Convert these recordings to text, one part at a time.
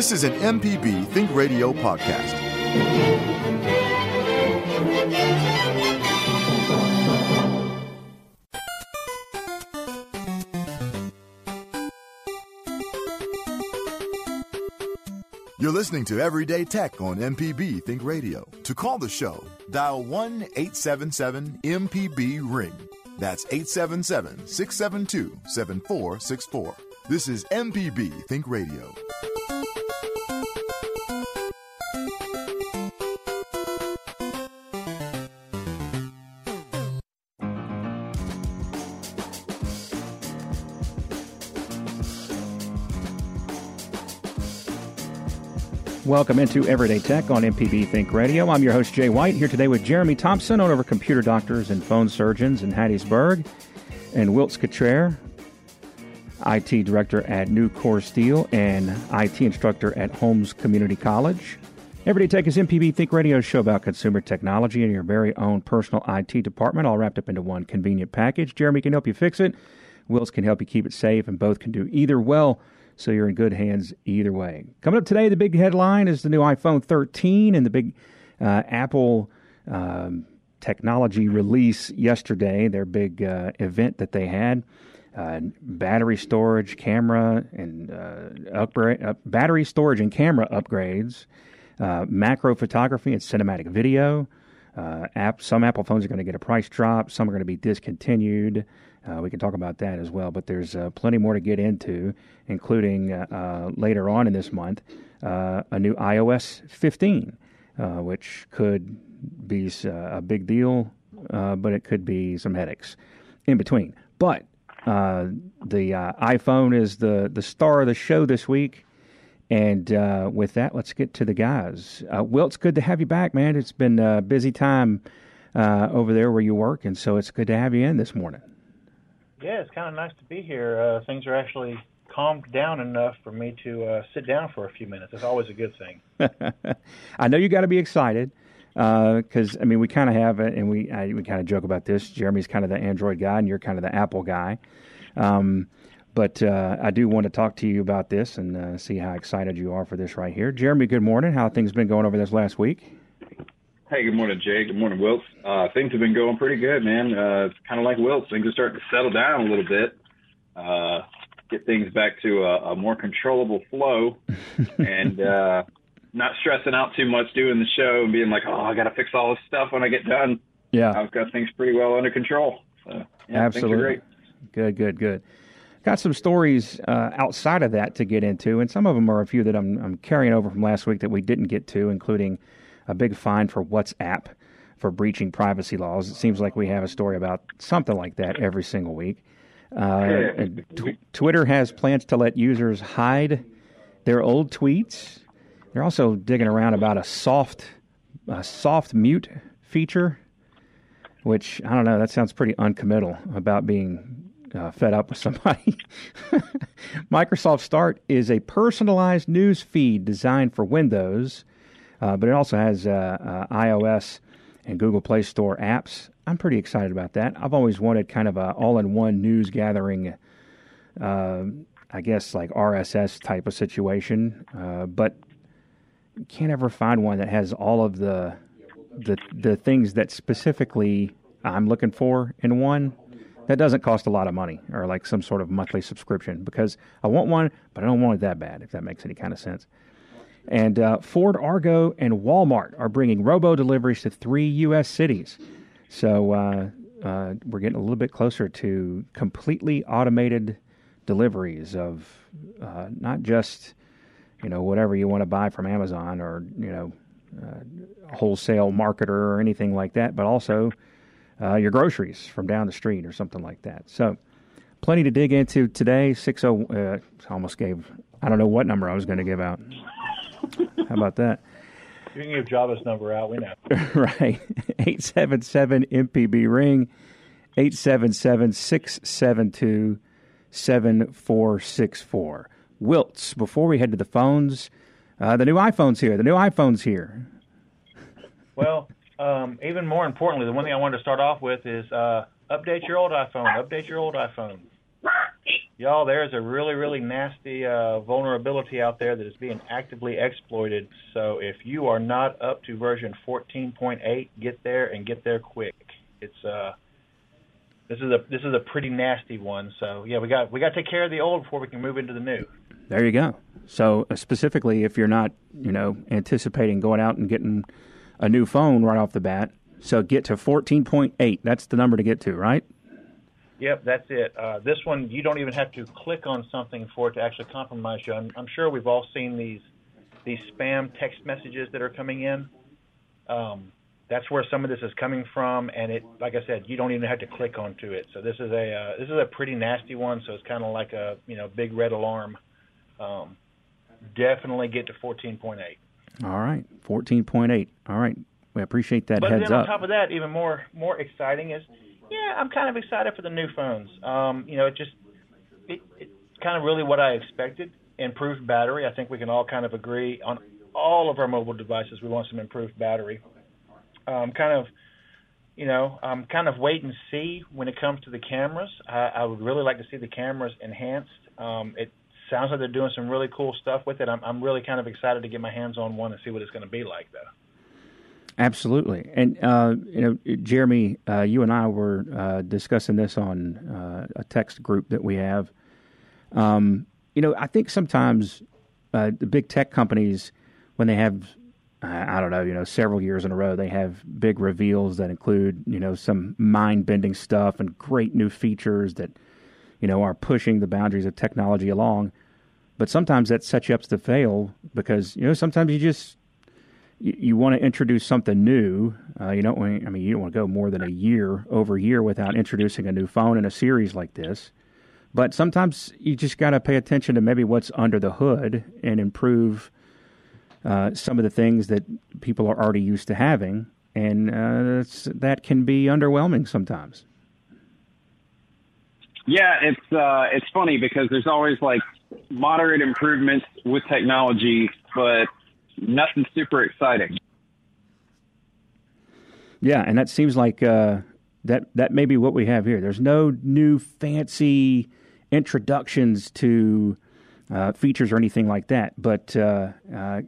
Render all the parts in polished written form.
This is an MPB Think Radio podcast. You're listening to Everyday Tech on MPB Think Radio. To call the show, dial 1-877-MPB-RING. That's 877-672-7464. This is MPB Think Radio. Welcome into Everyday Tech on MPB Think Radio. I'm your host, Jay White, here today with Jeremy Thompson, owner of Computer Doctors and Phone Surgeons in Hattiesburg, and Wiltz Kutraer, IT Director at New Core Steel and IT Instructor at Holmes Community College. Everyday Tech is MPB Think Radio's show about consumer technology and your very own personal IT department, all wrapped up into one convenient package. Jeremy can help you fix it. Wiltz can help you keep it safe, and both can do either well. So you're in good hands either way. Coming up today, the big headline is the new iPhone 13 and the big Apple technology release yesterday, their big event that they had. Battery storage, camera, and battery storage and camera upgrades, macro photography and cinematic video. Some Apple phones are going to get a price drop. Some are going to be discontinued. We can talk about that as well, but there's plenty more to get into, including later on in this month, a new iOS 15, which could be a big deal, but it could be some headaches in between. But the iPhone is the star of the show this week, and with that, let's get to the guys. Wiltz, good to have you back, man. It's been a busy time over there where you work, and so it's good to have you in this morning. Yeah, it's kind of nice to be here. Things are actually calmed down enough for me to sit down for a few minutes. It's always a good thing. I know you got to be excited because, I mean, we kind of have it, and we kind of joke about this. Jeremy's kind of the Android guy, and you're kind of the Apple guy. But I do want to talk to you about this and see how excited you are for this right here. Jeremy, good morning. How have things been going over this last week? Hey, good morning, Jay. Good morning, Wiltz. Things have been going pretty good, man. Kind of like Wiltz, things are starting to settle down a little bit, get things back to a more controllable flow, and not stressing out too much doing the show and being like, oh, I got to fix all this stuff when I get done. Yeah, I've got things pretty well under control. So, yeah, absolutely, things are great. Good. Got some stories outside of that to get into, and some of them are a few that I'm carrying over from last week that we didn't get to, including a big fine for WhatsApp for breaching privacy laws. It seems like we have a story about something like that every single week. Twitter has plans to let users hide their old tweets. They're also digging around about a soft mute feature, which, I don't know, that sounds pretty uncommittal about being fed up with somebody. Microsoft Start is a personalized news feed designed for Windows, but it also has iOS and Google Play Store apps. I'm pretty excited about that. I've always wanted kind of an all-in-one news gathering, I guess, like RSS type of situation, but can't ever find one that has all of the things that specifically I'm looking for in one. That doesn't cost a lot of money or like some sort of monthly subscription, because I want one, but I don't want it that bad, if that makes any kind of sense. And Ford Argo and Walmart are bringing robo deliveries to 3 U.S. cities. So we're getting a little bit closer to completely automated deliveries of not just, whatever you want to buy from Amazon or, wholesale marketer or anything like that, but also your groceries from down the street or something like that. So plenty to dig into today. I don't know what number I was going to give out. How about that? You can give Java's number out. We know. Right. 877-MPB-RING, 877-672-7464. Wiltz, before we head to the phones, the new iPhone's here. Well, even more importantly, the one thing I wanted to start off with is update your old iPhone. y'all, there's a really, really nasty vulnerability out there that is being actively exploited. So if you are not up to version 14.8, get there and get there quick. It's this is a pretty nasty one. So yeah, we got to take care of the old before we can move into the new. There you go. So specifically, if you're not anticipating going out and getting a new phone right off the bat, so get to 14.8. That's the number to get to, right? Yep, that's it. This one, you don't even have to click on something for it to actually compromise you. I'm sure we've all seen these spam text messages that are coming in. That's where some of this is coming from, and it, like I said, you don't even have to click onto it. So this is a pretty nasty one. So it's kind of like a big red alarm. Definitely get to 14.8. All right, 14.8. All right, we appreciate that heads up. But then on top of that, even more exciting is. Yeah, I'm kind of excited for the new phones. It's kind of really what I expected. Improved battery. I think we can all kind of agree on all of our mobile devices. We want some improved battery. I'm kind of wait and see when it comes to the cameras. I would really like to see the cameras enhanced. It sounds like they're doing some really cool stuff with it. I'm really kind of excited to get my hands on one and see what it's going to be like, though. Absolutely. And, Jeremy, you and I were discussing this on a text group that we have. I think sometimes the big tech companies, when they have, several years in a row, they have big reveals that include, some mind-bending stuff and great new features that, are pushing the boundaries of technology along. But sometimes that sets you up to fail because, sometimes you just... You want to introduce something new. You don't want to go more than over a year without introducing a new phone in a series like this. But sometimes you just got to pay attention to maybe what's under the hood and improve some of the things that people are already used to having. And that can be underwhelming sometimes. Yeah, it's funny because there's always like moderate improvements with technology, but nothing super exciting. Yeah, and that seems like that may be what we have here. There's no new fancy introductions to features or anything like that. But, kind of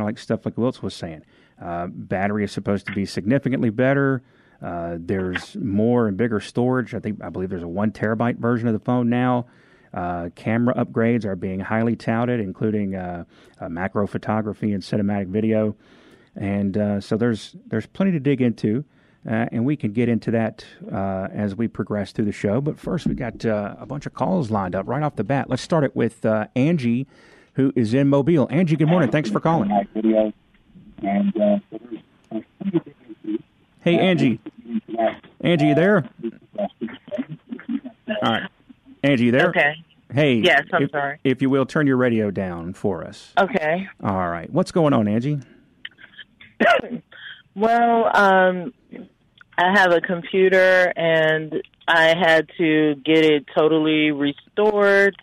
like stuff like Wiltz was saying. Battery is supposed to be significantly better. There's more and bigger storage. I believe there's a 1 terabyte version of the phone now. Camera upgrades are being highly touted, including macro photography and cinematic video. And so there's plenty to dig into, and we can get into that as we progress through the show. But first, we got a bunch of calls lined up right off the bat. Let's start it with Angie, who is in Mobile. Angie, good morning. Thanks for calling. Hey, Angie. Angie, you there? All right. Angie, you there? Okay. Hey. Yes, I'm sorry. If you will, turn your radio down for us. Okay. All right. What's going on, Angie? Well, I have a computer, and I had to get it totally restored.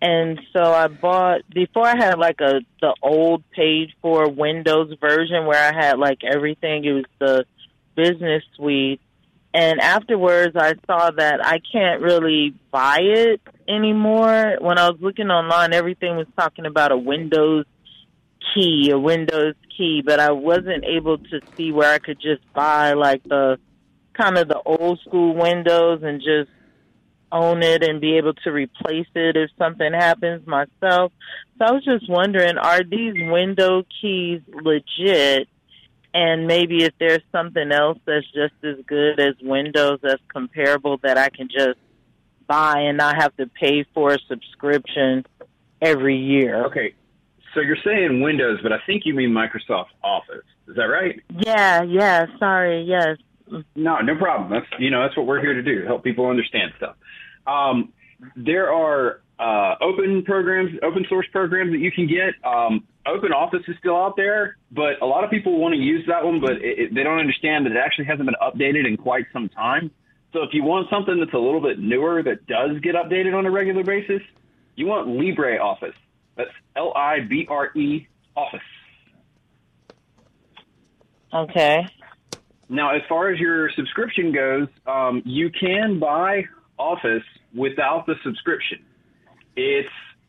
And so I bought, before I had like the old paid for Windows version where I had like everything. It was the business suite. And afterwards, I saw that I can't really buy it anymore. When I was looking online, everything was talking about a Windows key, but I wasn't able to see where I could just buy like the kind of the old school Windows and just own it and be able to replace it if something happens myself. So I was just wondering, are these Windows keys legit? And maybe if there's something else that's just as good as Windows that's comparable that I can just buy and not have to pay for a subscription every year. Okay, so you're saying Windows, but I think you mean Microsoft Office. Is that right? Yeah, sorry, yes. No problem. That's what we're here to do, help people understand stuff. There are open source programs that you can get. OpenOffice is still out there, but a lot of people want to use that one, but they don't understand that it actually hasn't been updated in quite some time. So if you want something that's a little bit newer that does get updated on a regular basis, you want LibreOffice. That's Libre Office. Okay. Now, as far as your subscription goes, you can buy Office without the subscription. it's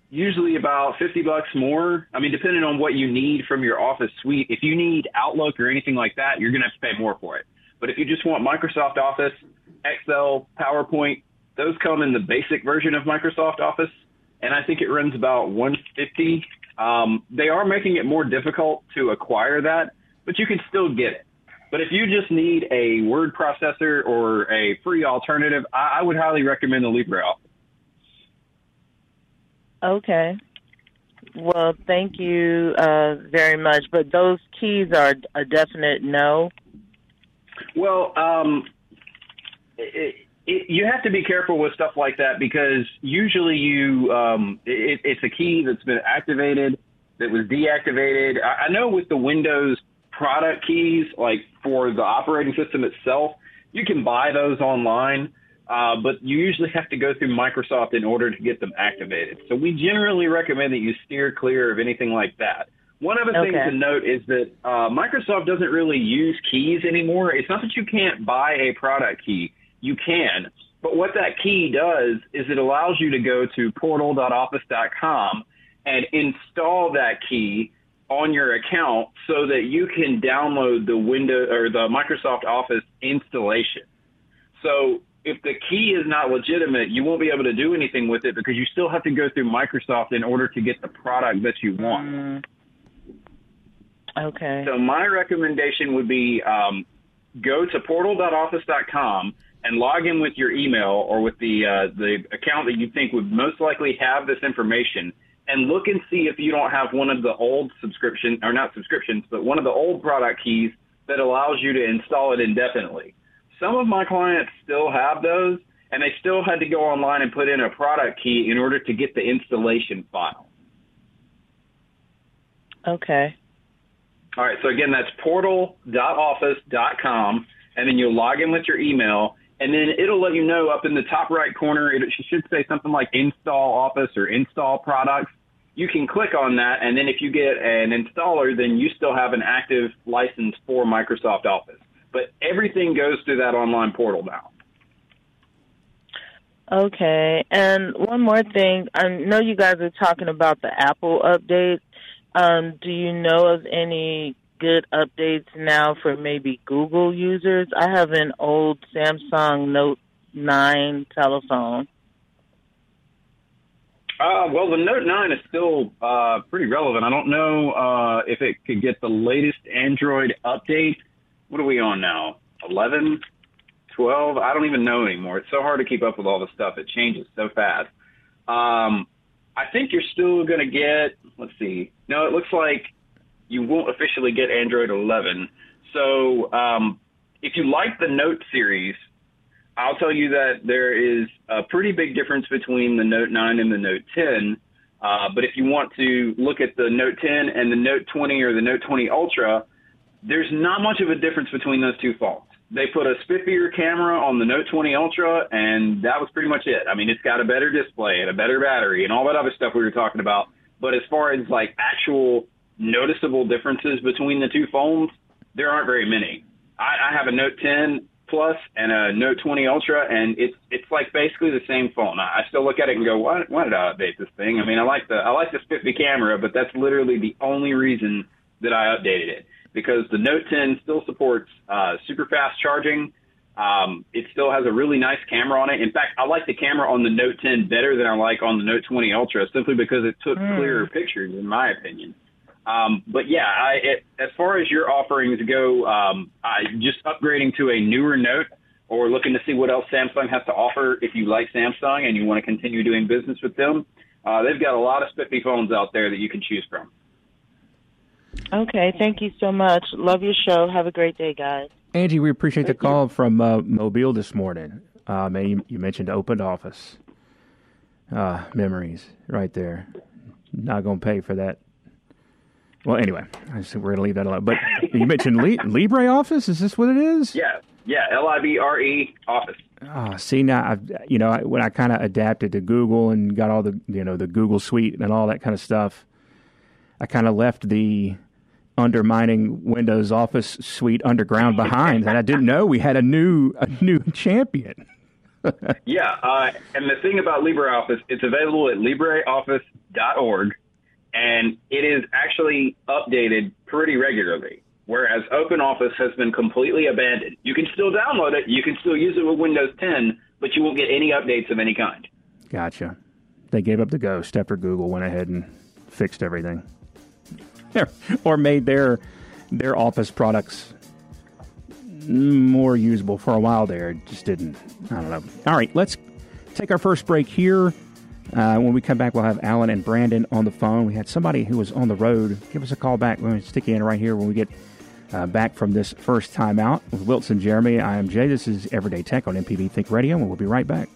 usually about $50 more. I mean, depending on what you need from your Office suite. If you need Outlook or anything like that, you're going to have to pay more for it. But if you just want Microsoft Office, Excel, PowerPoint, those come in the basic version of Microsoft Office, and I think it runs about $150. They are making it more difficult to acquire that, but you can still get it. But if you just need a word processor or a free alternative, I would highly recommend the LibreOffice. Okay. Well, thank you very much. But those keys are a definite no? Well, you have to be careful with stuff like that because usually you it's a key that's been activated, that was deactivated. I know with the Windows product keys, like for the operating system itself, you can buy those online, but you usually have to go through Microsoft in order to get them activated. So we generally recommend that you steer clear of anything like that. One other thing to note is that Microsoft doesn't really use keys anymore. It's not that you can't buy a product key. You can. But what that key does is it allows you to go to portal.office.com and install that key on your account so that you can download the Windows or the Microsoft Office installation. So if the key is not legitimate, you won't be able to do anything with it because you still have to go through Microsoft in order to get the product that you want. Okay. So my recommendation would be go to portal.office.com and log in with your email or with the account that you think would most likely have this information and look and see if you don't have one of the old subscription, or not subscriptions, but one of the old product keys that allows you to install it indefinitely. Some of my clients still have those, and they still had to go online and put in a product key in order to get the installation file. Okay. All right, so again, that's portal.office.com, and then you'll log in with your email, and then it'll let you know up in the top right corner, it should say something like install Office or install products. You can click on that, and then if you get an installer, then you still have an active license for Microsoft Office. But everything goes through that online portal now. Okay, and one more thing. I know you guys are talking about the Apple update. Do you know of any good updates now for maybe Google users? I have an old Samsung Note 9 telephone. Well, the Note 9 is still pretty relevant. I don't know if it could get the latest Android update. What are we on now? 11, 12? I don't even know anymore. It's so hard to keep up with all the stuff. It changes so fast. I think you're still going to get, let's see. No, it looks like you won't officially get Android 11. So if you like the Note series, I'll tell you that there is a pretty big difference between the Note 9 and the Note 10. But if you want to look at the Note 10 and the Note 20 or the Note 20 Ultra, there's not much of a difference between those two phones. They put a spiffier camera on the Note 20 Ultra, and that was pretty much it. I mean, it's got a better display and a better battery and all that other stuff we were talking about. But as far as, like, actual noticeable differences between the two phones, there aren't very many. I have a Note 10 Plus and a Note 20 Ultra, and it's like, basically the same phone. I still look at it and go, why did I update this thing? I mean, I like the spiffy camera, but that's literally the only reason that I updated it. Because the Note 10 still supports super fast charging. It still has a really nice camera on it. In fact, I like the camera on the Note 10 better than I like on the Note 20 Ultra, simply because it took clearer pictures, in my opinion. But yeah, as far as your offerings go, just upgrading to a newer Note or looking to see what else Samsung has to offer if you like Samsung and you want to continue doing business with them, they've got a lot of spiffy phones out there that you can choose from. Okay, thank you so much. Love your show. Have a great day, guys. Angie, we appreciate the call from Mobile this morning. And you mentioned OpenOffice. Memories right there. Not going to pay for that. Well, anyway, I think we're going to leave that alone. But you mentioned LibreOffice? Is this what it is? Yeah, Libre Office. Oh, see, now, when I kind of adapted to Google and got all the, the Google Suite and all that kind of stuff, I kind of left the undermining Windows Office suite underground behind, and I didn't know we had a new champion. Yeah, and the thing about LibreOffice, it's available at LibreOffice.org, and it is actually updated pretty regularly, whereas OpenOffice has been completely abandoned. You can still download it, you can still use it with Windows 10, but you won't get any updates of any kind. Gotcha. They gave up the ghost after Google went ahead and fixed everything. Or made their Office products more usable for a while there. It just didn't. I don't know. All right, let's take our first break here. When we come back, we'll have Alan and Brandon on the phone. We had somebody who was on the road. Give us a call back. We're going to stick you in right here when we get back from this first time out. With Wiltz and Jeremy, I am Jay. This is Everyday Tech on MPB Think Radio, and we'll be right back.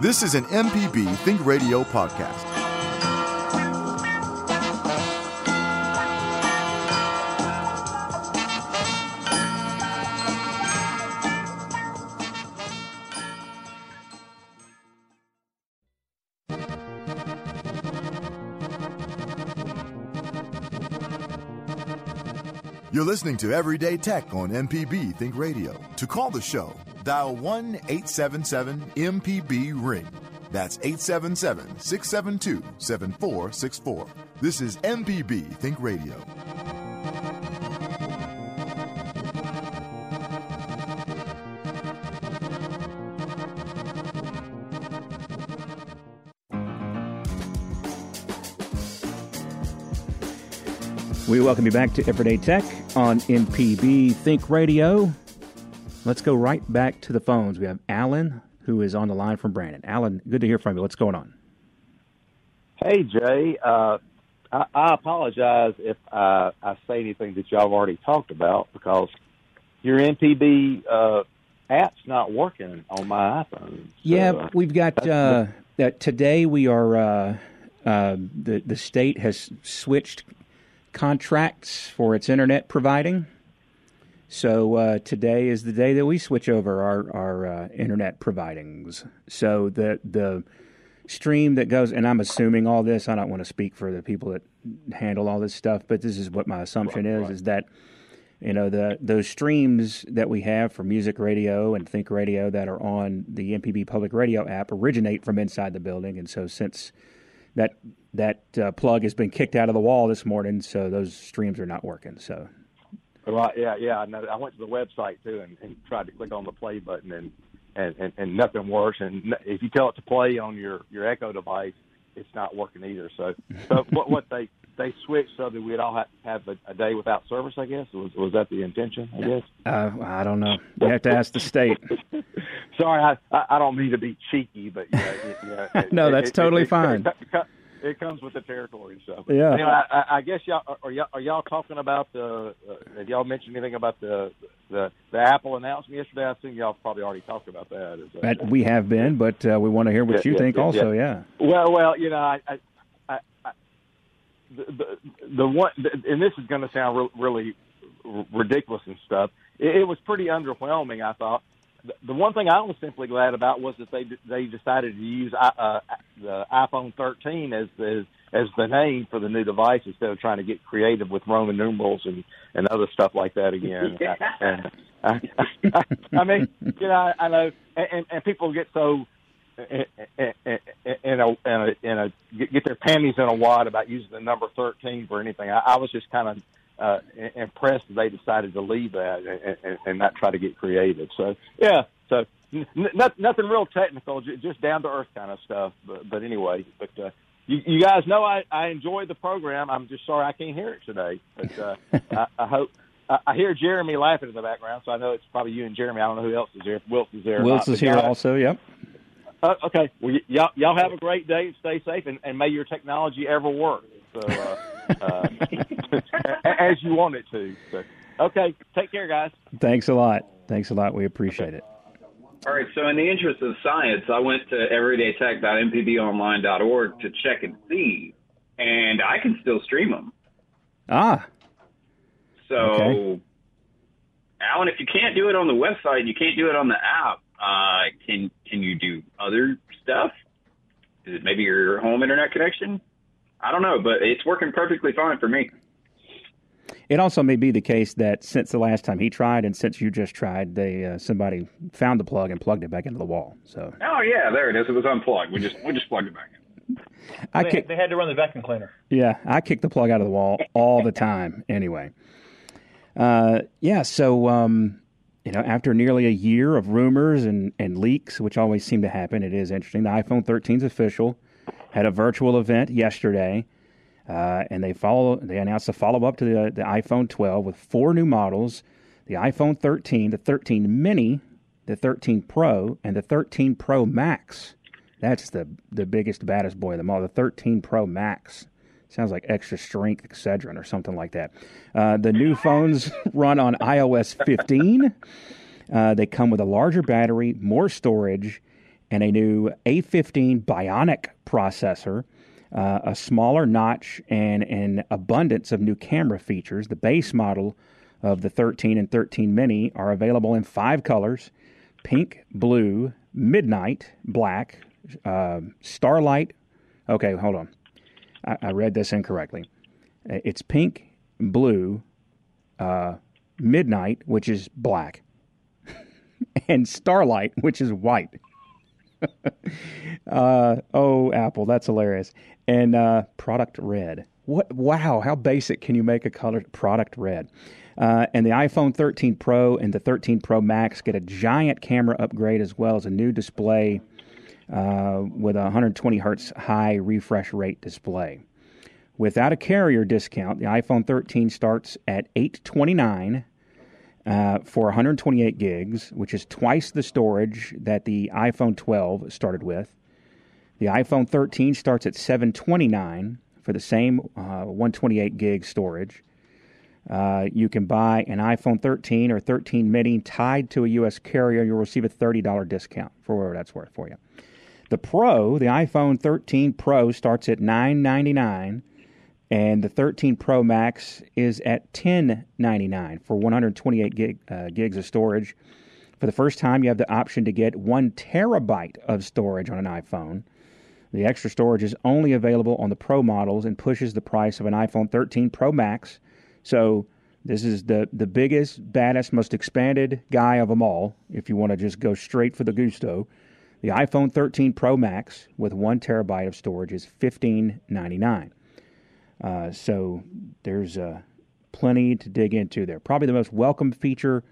This is an MPB Think Radio podcast. You're listening to Everyday Tech on MPB Think Radio. To call the show, dial 1-877-MPB-RING. That's 877-672-7464. This is MPB Think Radio. We welcome you back to Everyday Tech on MPB Think Radio. Let's go right back to the phones. We have Alan, who is on the line from Brandon. Alan, good to hear from you. What's going on? Hey, Jay. I apologize if I say anything that y'all have already talked about, because your MPB app's not working on my iPhone. So yeah, we've got today we are the state has switched contracts for its internet providing. So today is the day that we switch over our internet providings. So the stream that goes, and I'm assuming all this, I don't want to speak for the people that handle all this stuff, but this is what my assumption is that, you know, those streams that we have for music radio and Think Radio that are on the MPB Public Radio app originate from inside the building. And so since that plug has been kicked out of the wall this morning, so those streams are not working, so... Well, yeah. I went to the website, too, and tried to click on the play button, and nothing works. And if you tell it to play on your Echo device, it's not working either. So what they switched so that we'd all have a day without service, I guess? Was that the intention, I guess? I don't know. You have to ask the state. Sorry, I don't mean to be cheeky, but... No, that's totally fine. It comes with the territory and stuff. Yeah. Anyway, I guess y'all talking about have y'all mentioned anything about the Apple announcement yesterday? I think y'all probably already talked about that. We have been, but we want to hear what you think also. Yeah. Well, you know, the one, and this is going to sound really ridiculous and stuff. It was pretty underwhelming, I thought. The one thing I was simply glad about was that they decided to use the iPhone 13 as the name for the new device, instead of trying to get creative with Roman numerals and other stuff like that again. Yeah. I mean, you know, I know, and people get so get their panties in a wad about using the number 13 for anything. I was just kind of impressed that they decided to leave that and not try to get creative. So, yeah, so nothing real technical, just down-to-earth kind of stuff. But anyway, you guys know I enjoy the program. I'm just sorry I can't hear it today. But I hope – I hear Jeremy laughing in the background, so I know it's probably you and Jeremy. I don't know who else is there, if Wiltz is there. Wiltz is here also, yep. Okay. Well, y'all have a great day and stay safe, and may your technology ever work. So, as you want it to. So. Okay. Take care, guys. Thanks a lot. Thanks a lot. We appreciate it. All right. So in the interest of science, I went to everydaytech.mpbonline.org to check and see, and I can still stream them. Ah. So, okay. Alan, if you can't do it on the website and you can't do it on the app, can you do other stuff? Is it maybe your home internet connection? I don't know, but it's working perfectly fine for me. It also may be the case that since the last time he tried and since you just tried, they somebody found the plug and plugged it back into the wall. So. Oh, yeah, there it is. It was unplugged. We just plugged it back in. They had to run the vacuum cleaner. Yeah, I kick the plug out of the wall all the time anyway. After nearly a year of rumors and leaks, which always seem to happen, it is interesting. The iPhone 13's official had a virtual event yesterday, and they announced a follow-up to the iPhone 12 with four new models, the iPhone 13, the 13 Mini, the 13 Pro, and the 13 Pro Max. That's the biggest, baddest boy of them all. The 13 Pro Max. Sounds like extra strength Excedrin or something like that. The new phones run on iOS 15. They come with a larger battery, more storage, and a new A15 Bionic processor, a smaller notch, and an abundance of new camera features. The base model of the 13 and 13 Mini are available in five colors: pink, blue, midnight, black, starlight. Okay, hold on. I read this incorrectly. It's pink, blue, midnight, which is black, and starlight, which is white. Oh, Apple, that's hilarious. And product red. What? Wow, how basic can you make a color? Product red. And the iPhone 13 Pro and the 13 Pro Max get a giant camera upgrade as well as a new display with a 120 hertz high refresh rate display. Without a carrier discount, the iPhone 13 starts at $829 for 128 gigs, which is twice the storage that the iPhone 12 started with. The iPhone 13 starts at $729 for the same 128 gig storage. You can buy an iPhone 13 or 13 Mini tied to a U.S. carrier. You'll receive a $30 discount for whatever that's worth for you. The Pro, the iPhone 13 Pro, starts at $999, and the 13 Pro Max is at $1099 for 128 gigs of storage. For the first time, you have the option to get 1 terabyte of storage on an iPhone. The extra storage is only available on the Pro models and pushes the price of an iPhone 13 Pro Max. So this is the biggest, baddest, most expanded guy of them all, if you want to just go straight for the gusto. The iPhone 13 Pro Max with 1 terabyte of storage is $1599. So there's plenty to dig into there. Probably the most welcome feature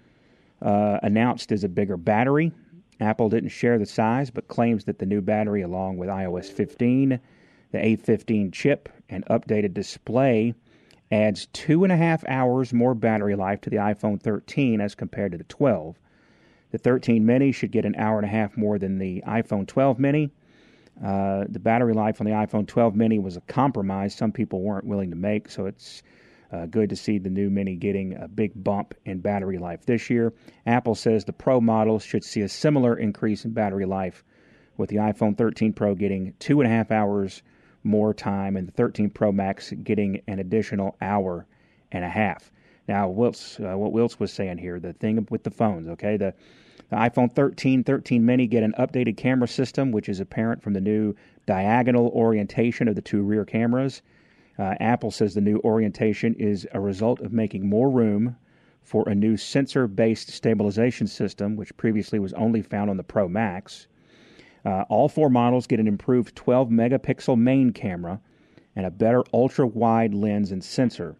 announced is a bigger battery. Apple didn't share the size, but claims that the new battery, along with iOS 15, the A15 chip, and updated display, adds 2.5 hours more battery life to the iPhone 13 as compared to the 12. The 13 Mini should get 1.5 hours more than the iPhone 12 Mini. The battery life on the iPhone 12 Mini was a compromise some people weren't willing to make, so it's good to see the new Mini getting a big bump in battery life this year. Apple says the Pro models should see a similar increase in battery life, with the iPhone 13 Pro getting 2.5 hours more time and the 13 Pro Max getting an additional 1.5 hours. Now, what Wiltz was saying here, the thing with the phones, okay? The iPhone 13 Mini get an updated camera system, which is apparent from the new diagonal orientation of the two rear cameras. Apple says the new orientation is a result of making more room for a new sensor-based stabilization system, which previously was only found on the Pro Max. All four models get an improved 12-megapixel main camera and a better ultra-wide lens and sensor.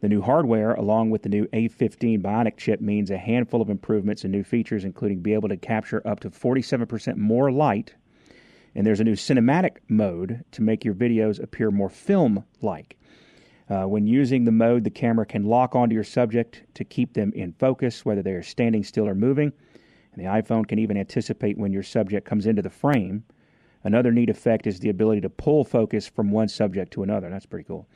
The new hardware, along with the new A15 Bionic chip, means a handful of improvements and new features, including being able to capture up to 47% more light. And there's a new cinematic mode to make your videos appear more film-like. When using the mode, the camera can lock onto your subject to keep them in focus, whether they are standing still or moving. And the iPhone can even anticipate when your subject comes into the frame. Another neat effect is the ability to pull focus from one subject to another. That's pretty cool.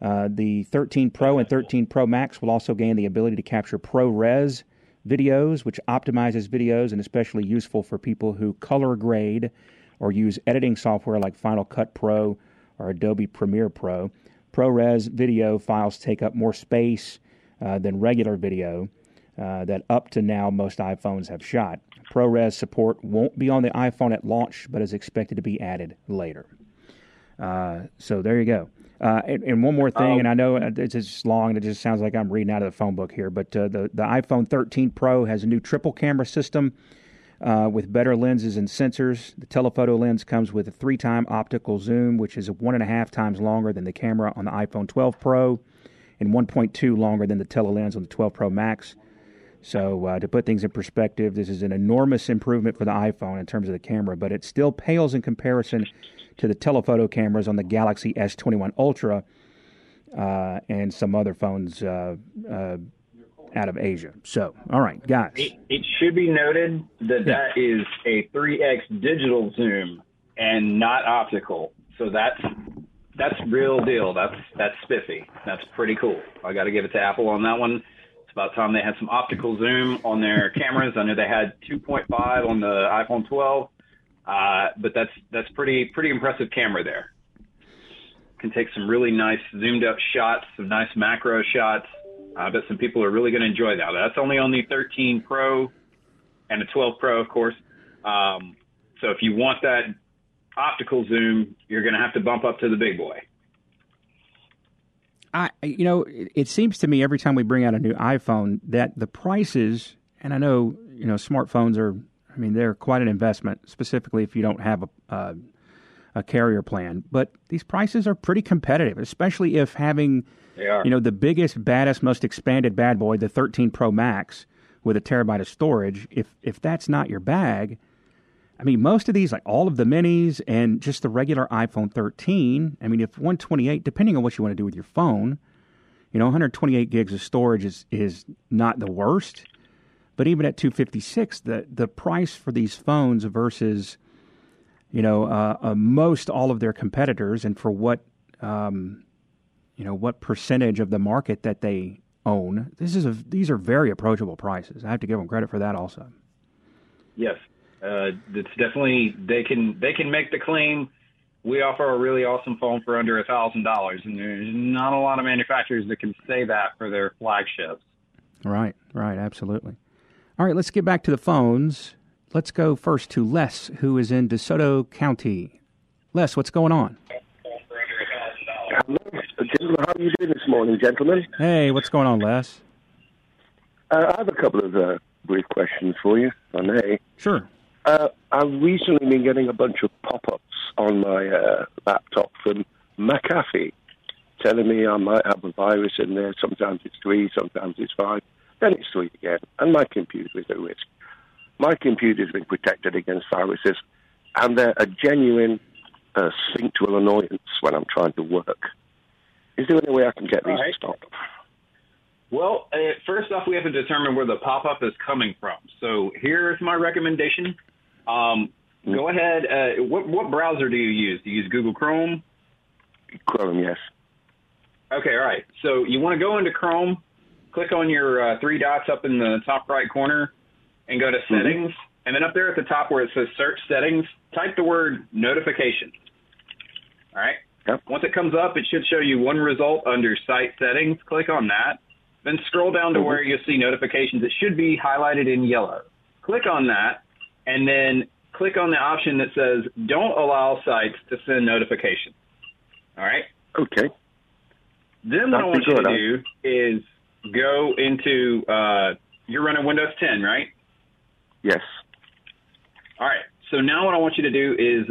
The 13 Pro and 13 Pro Max will also gain the ability to capture ProRes videos, which optimizes videos and especially useful for people who color grade or use editing software like Final Cut Pro or Adobe Premiere Pro. ProRes video files take up more space than regular video that up to now most iPhones have shot. ProRes support won't be on the iPhone at launch, but is expected to be added later. So there you go. And one more thing, and I know it's just long, and it just sounds like I'm reading out of the phone book here, but the iPhone 13 Pro has a new triple camera system with better lenses and sensors. The telephoto lens comes with a 3-time optical zoom, which is 1.5 times longer than the camera on the iPhone 12 Pro and 1.2 longer than the telelens on the 12 Pro Max. So to put things in perspective, this is an enormous improvement for the iPhone in terms of the camera, but it still pales in comparison to the telephoto cameras on the Galaxy S21 Ultra and some other phones out of Asia. So, all right, guys. It should be noted that that is a 3x digital zoom and not optical. So that's real deal. That's spiffy. That's pretty cool. I got to give it to Apple on that one. It's about time they had some optical zoom on their cameras. I know they had 2.5 on the iPhone 12, but that's pretty impressive camera there. Can take some really nice zoomed up shots, some nice macro shots. I bet some people are really going to enjoy that. That's only on the 13 Pro and the 12 Pro, of course. So if you want that optical zoom, you're going to have to bump up to the big boy. It seems to me every time we bring out a new iPhone that the prices, and I know, smartphones are, they're quite an investment, specifically if you don't have a carrier plan. But these prices are pretty competitive, especially if having... the biggest, baddest, most expanded bad boy, the 13 Pro Max with a terabyte of storage, if that's not your bag, most of these, like all of the minis and just the regular iPhone 13, if 128, depending on what you want to do with your phone, 128 gigs of storage is not the worst. But even at 256, the price for these phones versus, most all of their competitors and for what... what percentage of the market that they own. These are very approachable prices. I have to give them credit for that also. Yes, it's definitely they can make the claim. We offer a really awesome phone for under $1,000, and there's not a lot of manufacturers that can say that for their flagships. Right, absolutely. All right, let's get back to the phones. Let's go first to Les, who is in DeSoto County. Les, what's going on? How are you doing this morning, gentlemen? Hey, what's going on, Les? I have a couple of brief questions for you, if I may. Sure. I've recently been getting a bunch of pop-ups on my laptop from McAfee telling me I might have a virus in there. Sometimes it's 3, sometimes it's 5. Then it's 3 again, and my computer is at risk. My computer has been protected against viruses, and they're a genuine sphincteral annoyance when I'm trying to work. Is there any way I can get these to stop? Well, first off, we have to determine where the pop-up is coming from. So here's my recommendation. Go ahead. What browser do you use? Do you use Google Chrome? Chrome, yes. Okay, all right. So you want to go into Chrome, click on your three dots up in the top right corner, and go to Settings. And then up there at the top where it says Search Settings, type the word Notifications. All right? Once it comes up, it should show you one result under Site Settings. Click on that. Then scroll down to where you'll see notifications. It should be highlighted in yellow. Click on that, and then click on the option that says, Don't allow sites to send notifications. All right? Okay. Then what I want you to do is go into, you're running Windows 10, right? Yes. All right. So now what I want you to do is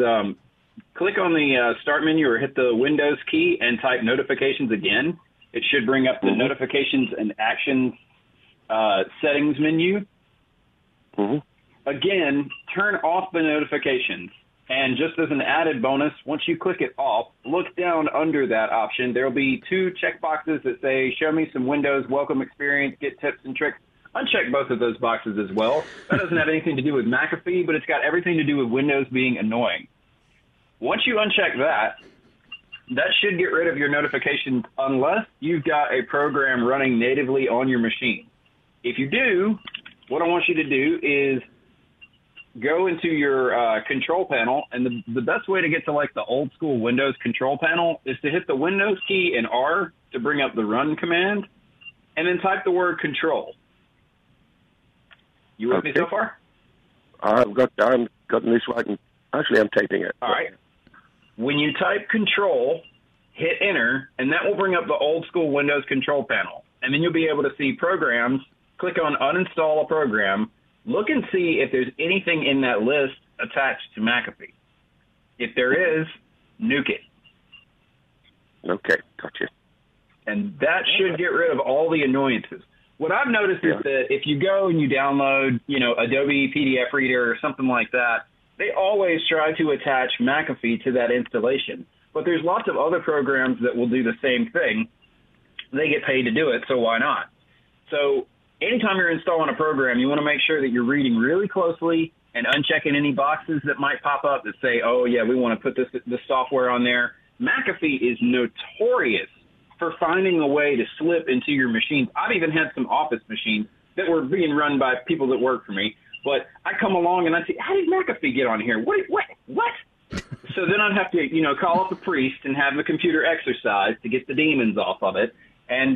click on the Start menu or hit the Windows key and type Notifications again. It should bring up the Notifications and Actions settings menu. Again, turn off the notifications. And just as an added bonus, once you click it off, look down under that option. There will be 2 checkboxes that say, Show me some Windows welcome experience, get tips and tricks. Uncheck both of those boxes as well. That doesn't have anything to do with McAfee, but it's got everything to do with Windows being annoying. Once you uncheck that, that should get rid of your notifications unless you've got a program running natively on your machine. If you do, what I want you to do is go into your control panel, and the best way to get to like the old school Windows control panel is to hit the Windows key and R to bring up the run command, and then type the word control. You with me so far? I've got this so I can, actually I'm typing it. All right. When you type control, hit enter, and that will bring up the old school Windows control panel. And then you'll be able to see programs. Click on uninstall a program. Look and see if there's anything in that list attached to McAfee. If there is, nuke it. Okay, gotcha. And that should get rid of all the annoyances. What I've noticed is that if you go and you download, you know, Adobe PDF Reader or something like that, they always try to attach McAfee to that installation. But there's lots of other programs that will do the same thing. They get paid to do it, so why not? So anytime you're installing a program, you want to make sure that you're reading really closely and unchecking any boxes that might pop up that say, oh, yeah, we want to put this software on there. McAfee is notorious for finding a way to slip into your machines. I've even had some office machines that were being run by people that work for me, but I come along and I say, how did McAfee get on here? What? So then I'd have to, you know, call up a priest and have the computer exercised to get the demons off of it. And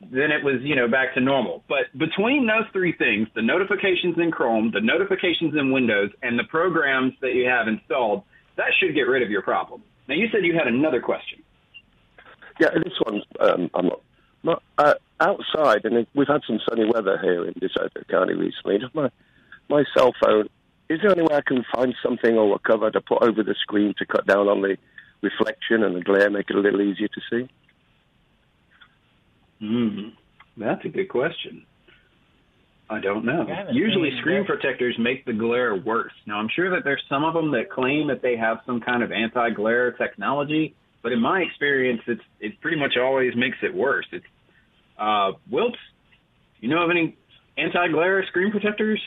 then it was, you know, back to normal. But between those three things, the notifications in Chrome, the notifications in Windows, and the programs that you have installed, that should get rid of your problem. Now, you said you had another question. Yeah, this one's outside, and we've had some sunny weather here in DeSoto County recently. Just my cell phone, is there any way I can find something or a cover to put over the screen to cut down on the reflection and the glare, make it a little easier to see? That's a good question. I don't know. Usually screen protectors make the glare worse. Now, I'm sure that there's some of them that claim that they have some kind of anti-glare technology, but in my experience, it pretty much always makes it worse. It's Wiltz, you know of any anti-glare screen protectors?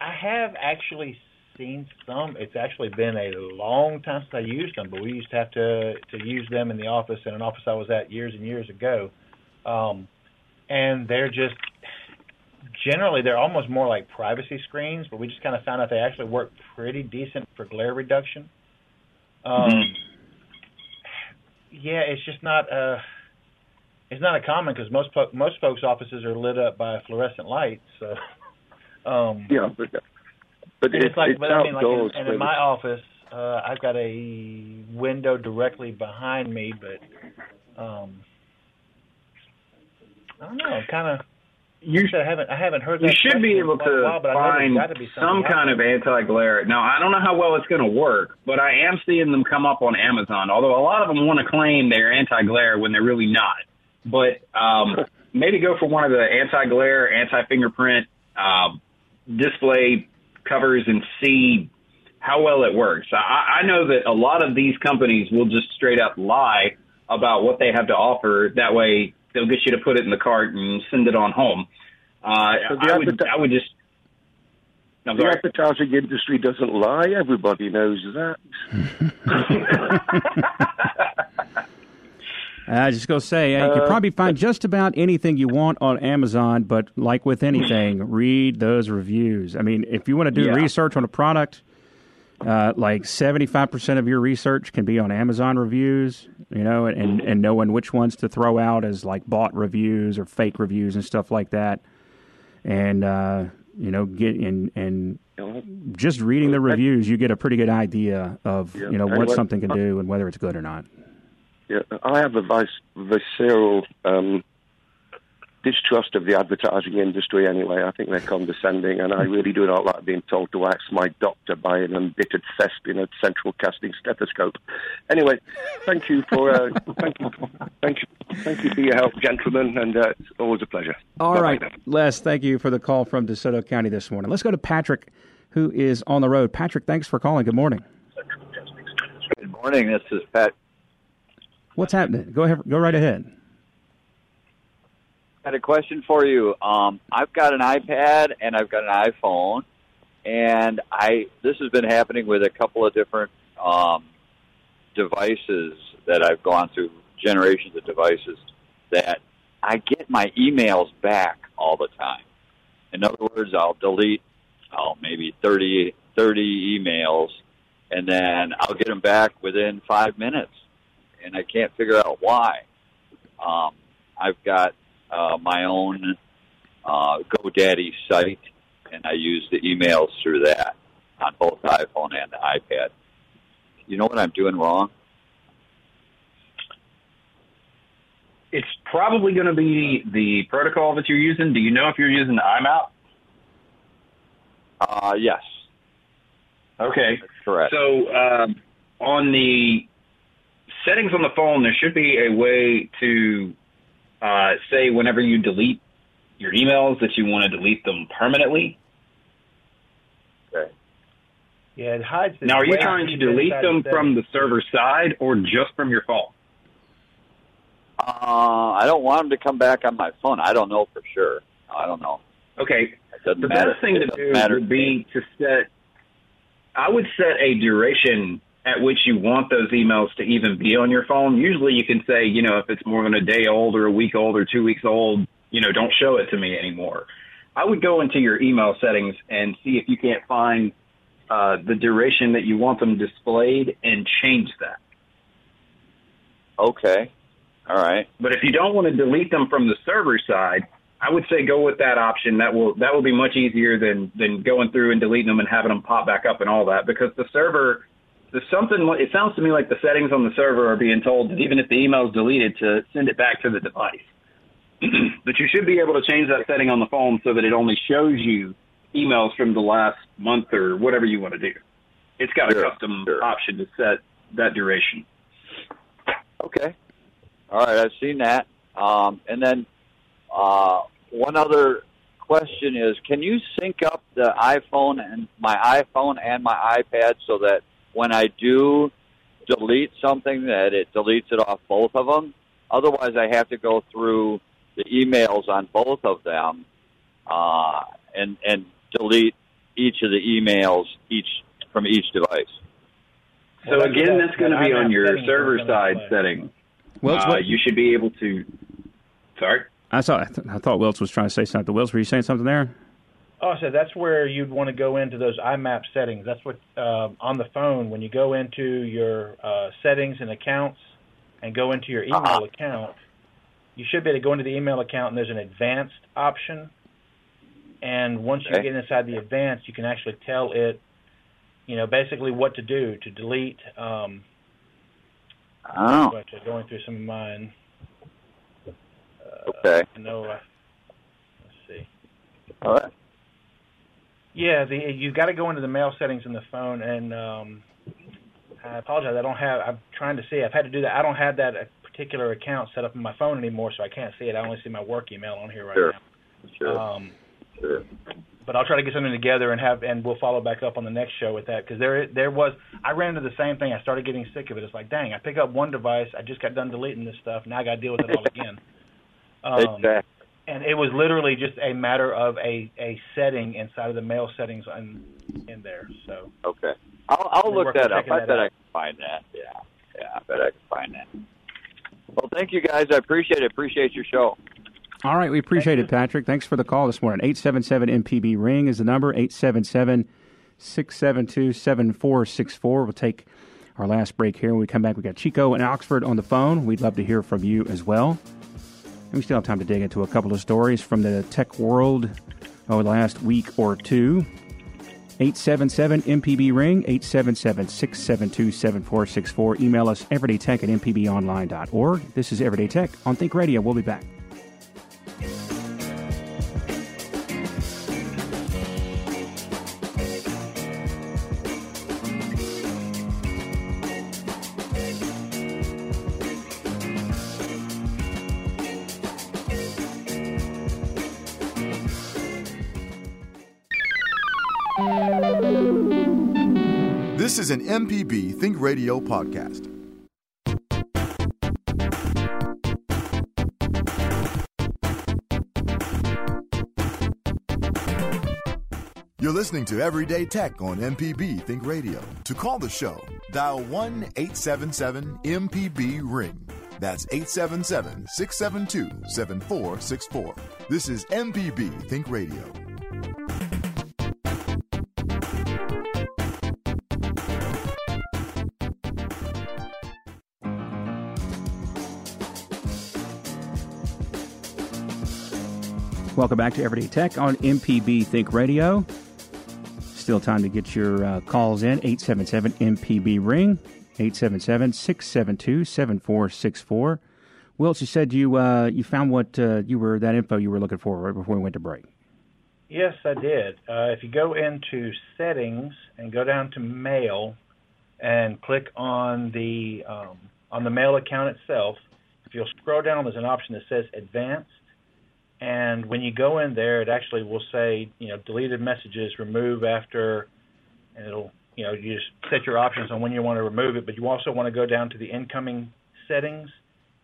I have actually seen some. It's actually been a long time since I used them, but we used to have to use them in the office, in an office I was at years and years ago. And they're just generally they're almost more like privacy screens, but we just kind of found out they actually work pretty decent for glare reduction. Yeah, it's just not a common, because most folks' offices are lit up by fluorescent lights. So yeah, but it's like, it's I mean, like in my office, I've got a window directly behind me, but I don't know, kind of. I haven't heard that. You should be able to find some kind of anti-glare. Now, I don't know how well it's going to work, but I am seeing them come up on Amazon, although a lot of them want to claim they're anti-glare when they're really not. But maybe go for one of the anti-glare, anti-fingerprint display covers and see how well it works. I know that a lot of these companies will just straight up lie about what they have to offer. That way, they'll get you to put it in the cart and send it on home. I would just... No, the advertising industry doesn't lie. Everybody knows that. I was just going to say, you can probably find just about anything you want on Amazon, but like with anything, read those reviews. I mean, if you want to do research on a product, like 75% of your research can be on Amazon reviews, you know, and knowing which ones to throw out as like bot reviews or fake reviews and stuff like that. And, you know, get in and just reading the reviews, you get a pretty good idea of, you know, what something can do and whether it's good or not. Yeah, I have a visceral distrust of the advertising industry anyway. I think they're condescending, and I really do not like being told to wax my doctor by an embittered thespian at central casting stethoscope. Anyway, thank you for thank you for your help, gentlemen, and it's always a pleasure. All right, Les, thank you for the call from DeSoto County this morning. Let's go to Patrick, who is on the road. Patrick, thanks for calling. Good morning. Good morning. This is Pat. What's happening? Go right ahead. I had a question for you. I've got an iPad and I've got an iPhone, and this has been happening with a couple of different devices that I've gone through, generations of devices, that I get my emails back all the time. In other words, I'll delete maybe 30 emails, and then I'll get them back within 5 minutes, and I can't figure out why. I've got my own GoDaddy site, and I use the emails through that on both iPhone and the iPad. You know what I'm doing wrong? It's probably going to be the protocol that you're using. Do you know if you're using IMAP? Yes. Okay. That's correct. So on the settings on the phone, there should be a way to say whenever you delete your emails that you want to delete them permanently. Okay. Yeah, it hides. Now, are you trying to delete them from the server side or just from your phone? I don't want them to come back on my phone. I don't know for sure. I don't know. Okay. The best thing to do would be to set, I would set a duration at which you want those emails to even be on your phone. Usually you can say, you know, if it's more than a day old or a week old or 2 weeks old, you know, don't show it to me anymore. I would go into your email settings and see if you can't find the duration that you want them displayed and change that. Okay. All right. But if you don't want to delete them from the server side, I would say go with that option. That will be much easier than going through and deleting them and having them pop back up and all that, because the server, it sounds to me like the settings on the server are being told that even if the email is deleted, to send it back to the device. But you should be able to change that setting on the phone so that it only shows you emails from the last month or whatever you want to do. It's got a custom option to set that duration. Okay. All right, I've seen that. And then one other question is, can you sync up the iPhone and my iPad so that when I do delete something that it deletes it off both of them? Otherwise, I have to go through the emails on both of them and delete each of the emails from each device. So, again, that's going to be on your server-side setting. Wiltz, you should be able to. Sorry, I thought Wiltz was trying to say something. Wiltz, were you saying something there? Oh, so that's where you'd want to go into those IMAP settings. That's what on the phone, when you go into your settings and accounts and go into your email account, you should be able to go into the email account, and there's an advanced option. And once you get inside the advanced, you can actually tell it, you know, basically what to do to delete. Oh. Going through some of mine. Okay. Let's see. All right. Yeah, you've got to go into the mail settings in the phone, and I apologize. I'm trying to see. I've had to do that. I don't have that particular account set up on my phone anymore, so I can't see it. I only see my work email on here right now. Sure. But I'll try to get something together and we'll follow back up on the next show with that, because I ran into the same thing. I started getting sick of it. It's like, dang, I pick up one device, I just got done deleting this stuff, now I got to deal with it all again. Exactly. And it was literally just a matter of a setting inside of the mail settings in there. So okay, I'll look that up. I bet I can find that. Yeah, I bet I can find that. Well, thank you guys. I appreciate it. Appreciate your show. All right, we appreciate it, Patrick. Thanks for the call this morning. 877-MPB-RING is the number, 877-672-7464. We'll take our last break here. When we come back, we've got Chico and Oxford on the phone. We'd love to hear from you as well. And we still have time to dig into a couple of stories from the tech world over the last week or two. 877-MPB-RING, 877-672-7464. Email us everydaytech@mpbonline.org. This is Everyday Tech on Think Radio. We'll be back. This is an MPB Think Radio podcast. You're listening to Everyday Tech on MPB Think Radio. To call the show, dial 1-877-MPB-RING. That's 877-672-7464. This is MPB Think Radio. Welcome back to Everyday Tech on MPB Think Radio. Still time to get your calls in, 877-MPB-RING, 877-672-7464. Wiltz, you said you found what that info you were looking for right before we went to break. Yes, I did. If you go into Settings and go down to Mail and click on the Mail account itself, if you'll scroll down, there's an option that says Advanced. And when you go in there, it actually will say, deleted messages, remove after, and it'll, you just set your options on when you want to remove it. But you also want to go down to the incoming settings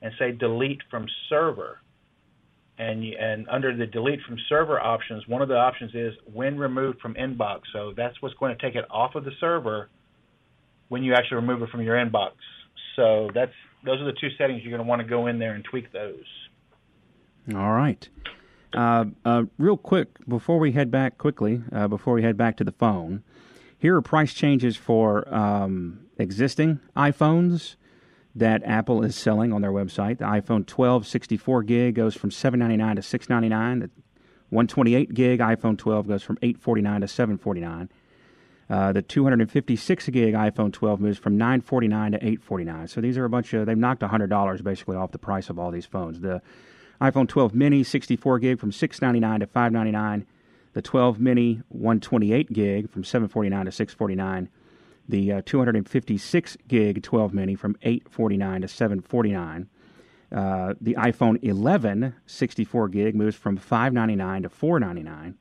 and say delete from server. And under the delete from server options, one of the options is when removed from inbox. So that's what's going to take it off of the server when you actually remove it from your inbox. So those are the two settings you're going to want to go in there and tweak those. All right. Real quick, before we head back to the phone, here are price changes for existing iPhones that Apple is selling on their website. The iPhone 12 64 gig goes from $799 to $699. The 128 gig iPhone 12 goes from $849 to $749. The 256 gig iPhone 12 moves from $949 to $849. So these are they've knocked $100 basically off the price of all these phones. The iPhone 12 Mini 64 gig from $699 to $599. The 12 Mini 128 gig from $749 to $649. The 256 gig 12 Mini from $849 to $749. The iPhone 11 64 gig moves from $599 to $499.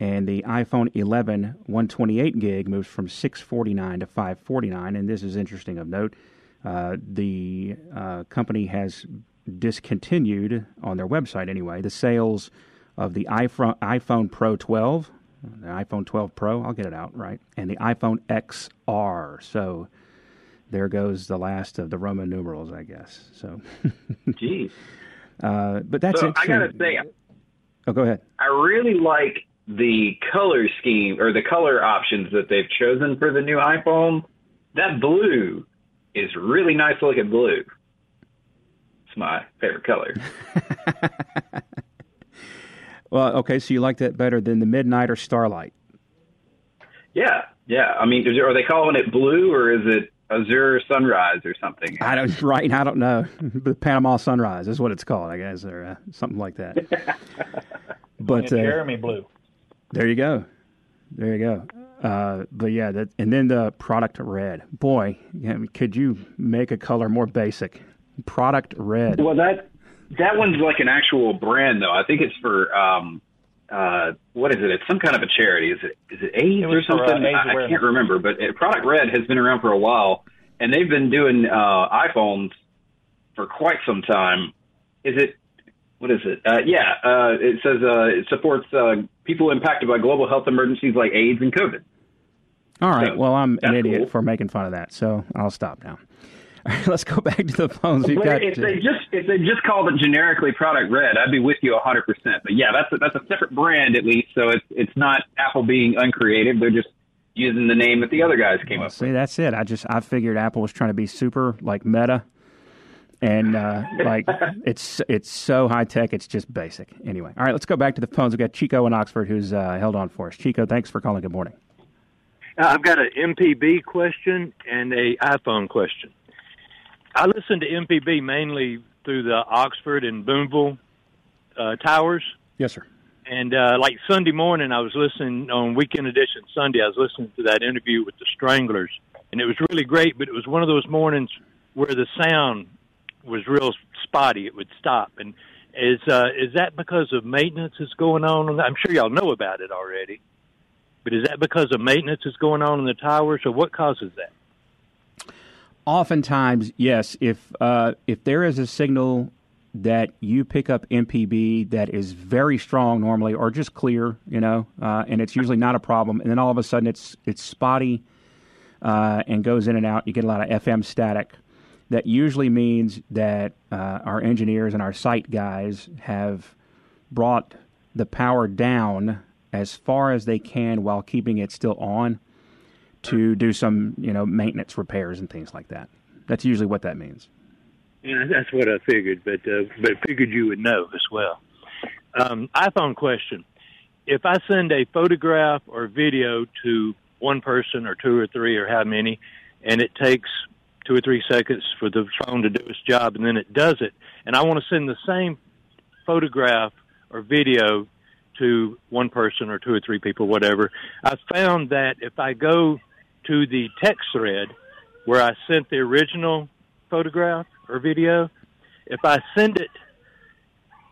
And the iPhone 11 128 gig moves from $649 to $549. And this is interesting of note. The company has discontinued on their website anyway the sales of the iPhone Pro 12, the iPhone 12 Pro, I'll get it out right, and the iPhone XR. So there goes the last of the Roman numerals, I guess. So, geez, but that's so interesting. I gotta say, oh, go ahead. I really like the color scheme or the color options that they've chosen for the new iPhone. That blue is really nice looking blue. My favorite color. Well, okay, so you like that better than the midnight or starlight? Yeah. I mean, are they calling it blue or is it azure sunrise or something? I don't know. The Panama sunrise is what it's called, I guess, or something like that. But Jeremy blue. There you go. But yeah, and then the product red. Boy, could you make a color more basic? Product red. Well, that one's like an actual brand, though. I think it's for what is it? It's some kind of a charity. Is it AIDS or something? I can't remember. But Product Red has been around for a while, and they've been doing iPhones for quite some time. What is it? It says it supports people impacted by global health emergencies like AIDS and COVID. All right. So, well, I'm an idiot for making fun of that, so I'll stop now. All right, let's go back to the phones. If they just called it generically Product Red, I'd be with you 100%. But yeah, that's a separate brand at least, so it's not Apple being uncreative. They're just using the name that the other guys came up with. See, that's it. I figured Apple was trying to be super like Meta, and like it's so high tech, it's just basic. Anyway, all right, let's go back to the phones. We've got Chico in Oxford who's held on for us. Chico, thanks for calling. Good morning. I've got an MPB question and a iPhone question. I listen to MPB mainly through the Oxford and Boonville towers. Yes, sir. And like Sunday morning, I was listening on Weekend Edition Sunday. I was listening to that interview with the Stranglers, and it was really great, but it was one of those mornings where the sound was real spotty. It would stop. And is that because of maintenance that's going on? I'm sure y'all know about it already, but is that because of maintenance that's going on in the towers, or what causes that? Oftentimes, yes. If there is a signal that you pick up MPB that is very strong normally, or just clear, and it's usually not a problem. And then all of a sudden it's spotty and goes in and out. You get a lot of FM static. That usually means that our engineers and our site guys have brought the power down as far as they can while keeping it still on to do some, maintenance repairs and things like that. That's usually what that means. Yeah, that's what I figured, but figured you would know as well. iPhone question. If I send a photograph or video to one person or two or three or how many, and it takes 2 or 3 seconds for the phone to do its job, and then it does it, and I want to send the same photograph or video to one person or two or three people, whatever, I found that if I go to the text thread where I sent the original photograph or video, if I send it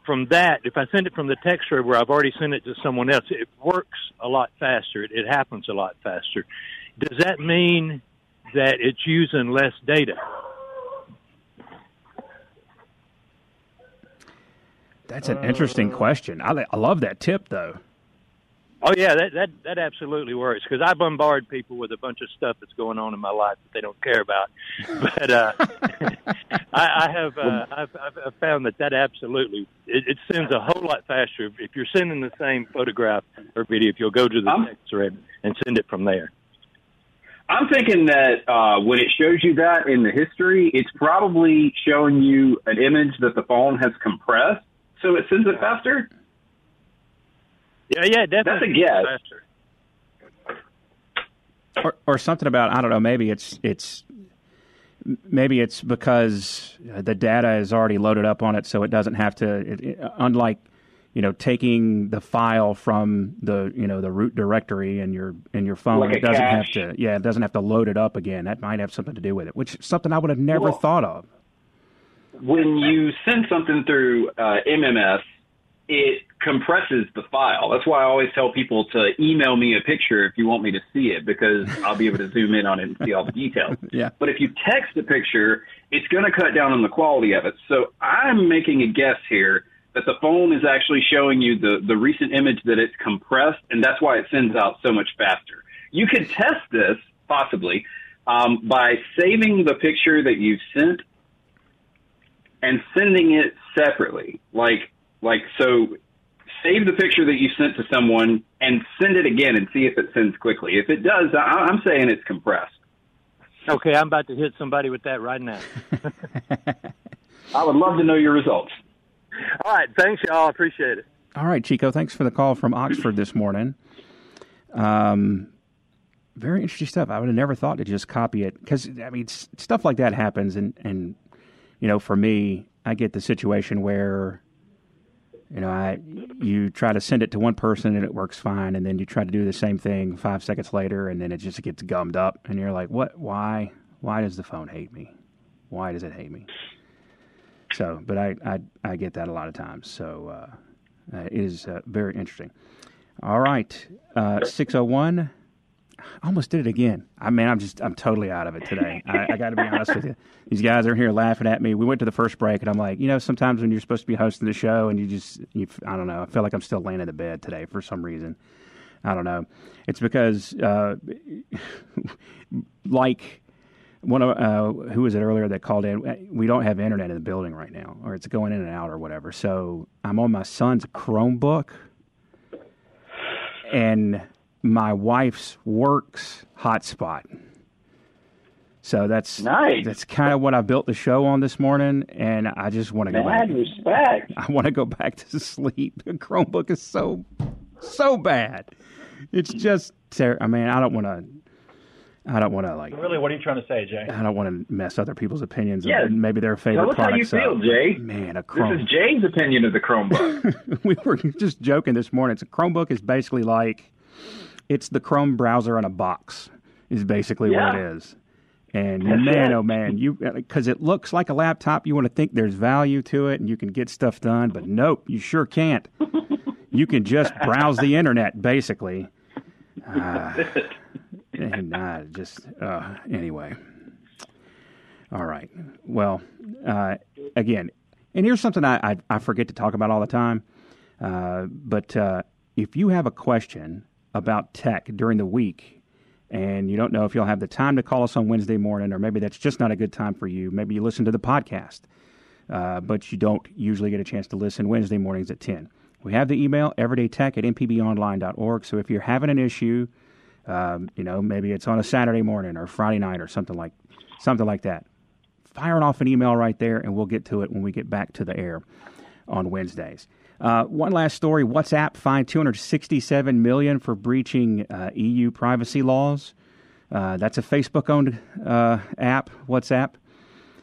from the text thread where I've already sent it to someone else, it works a lot faster. It happens a lot faster. Does that mean that it's using less data? That's an interesting question. I love that tip, though. Oh, yeah, that absolutely works, because I bombard people with a bunch of stuff that's going on in my life that they don't care about. But I've found that absolutely, it sends a whole lot faster. If you're sending the same photograph or video, if you'll go to the text thread and send it from there. I'm thinking that when it shows you that in the history, it's probably showing you an image that the phone has compressed, so it sends it faster. Yeah, definitely. That's a guess. Or something about, I don't know, maybe it's because the data is already loaded up on it, so it doesn't have to. Unlike, taking the file from the the root directory in your phone, like it doesn't cache. Have to. Yeah, it doesn't have to load it up again. That might have something to do with it, which is something I would have never thought of. When you send something through MMS. It compresses the file. That's why I always tell people to email me a picture if you want me to see it, because I'll be able to zoom in on it and see all the details. Yeah. But if you text a picture, it's going to cut down on the quality of it. So I'm making a guess here that the phone is actually showing you the recent image that it's compressed, and that's why it sends out so much faster. You could test this, possibly, by saving the picture that you sent and sending it separately, so save the picture that you sent to someone and send it again and see if it sends quickly. If it does, I'm saying it's compressed. Okay, I'm about to hit somebody with that right now. I would love to know your results. All right, thanks, y'all. I appreciate it. All right, Chico, thanks for the call from Oxford this morning. Very interesting stuff. I would have never thought to just copy it because, stuff like that happens. And for me, I get the situation where... you try to send it to one person and it works fine, and then you try to do the same thing 5 seconds later, and then it just gets gummed up, and you're like, "What? Why? Why does the phone hate me? Why does it hate me?" So, but I get that a lot of times. So it is very interesting. All right, 601. I almost did it again. I'm totally out of it today. I got to be honest with you. These guys are here laughing at me. We went to the first break, and I'm like, sometimes when you're supposed to be hosting the show and I don't know. I feel like I'm still laying in the bed today for some reason. I don't know. It's because, like one of, who was it earlier that called in? We don't have internet in the building right now, or it's going in and out or whatever. So I'm on my son's Chromebook, and my wife's work's hotspot. So that's nice. That's kind of what I built the show on this morning, and I just want to go back. Respect. I want to go back to sleep. The Chromebook is so bad. It's just terrible. I don't want to like. Really, what are you trying to say, Jay? I don't want to mess other people's opinions. Yes. And maybe their favorite products. Tell us how you feel, Jay. Man, this is Jay's opinion of the Chromebook. We were just joking this morning. It's a Chromebook is basically like. It's the Chrome browser in a box is basically what it is. And man, oh man, because it looks like a laptop, you want to think there's value to it and you can get stuff done, but nope, you sure can't. You can just browse the internet, basically. Anyway. All right. Well, again, And here's something I forget to talk about all the time. But if you have a question about tech during the week and you don't know if you'll have the time to call us on Wednesday morning, or maybe that's just not a good time for you. Maybe you listen to the podcast, but you don't usually get a chance to listen Wednesday mornings at 10. We have the email, everydaytech@mpbonline.org. So if you're having an issue, maybe it's on a Saturday morning or Friday night or something like that, firing off an email right there, and we'll get to it when we get back to the air on Wednesdays. One last story, WhatsApp fined $267 million for breaching EU privacy laws. That's a Facebook-owned app, WhatsApp.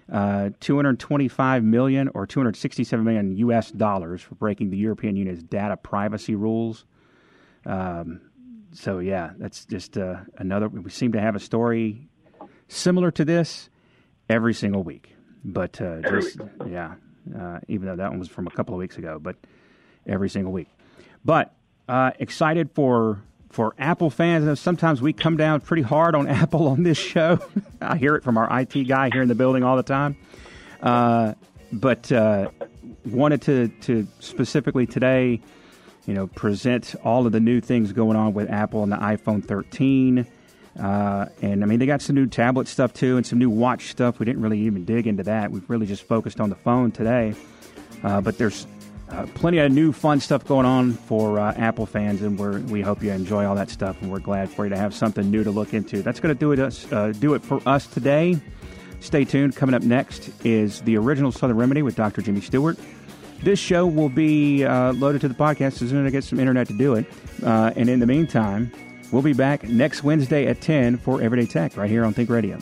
$225 million or $267 million U.S. dollars for breaking the European Union's data privacy rules. That's just another. We seem to have a story similar to this every single week. But even though that one was from a couple of weeks ago, but every single week. But excited for Apple fans. Sometimes we come down pretty hard on Apple on this show. I hear it from our IT guy here in the building all the time. But wanted to specifically today, present all of the new things going on with Apple and the iPhone 13. They got some new tablet stuff, too, and some new watch stuff. We didn't really even dig into that. We've really just focused on the phone today. But there's plenty of new fun stuff going on for Apple fans, and we hope you enjoy all that stuff, and we're glad for you to have something new to look into. That's going to do it for us today. Stay tuned. Coming up next is The Original Southern Remedy with Dr. Jimmy Stewart. This show will be loaded to the podcast as soon as I get some internet to do it. And in the meantime, we'll be back next Wednesday at 10 for Everyday Tech right here on Think Radio.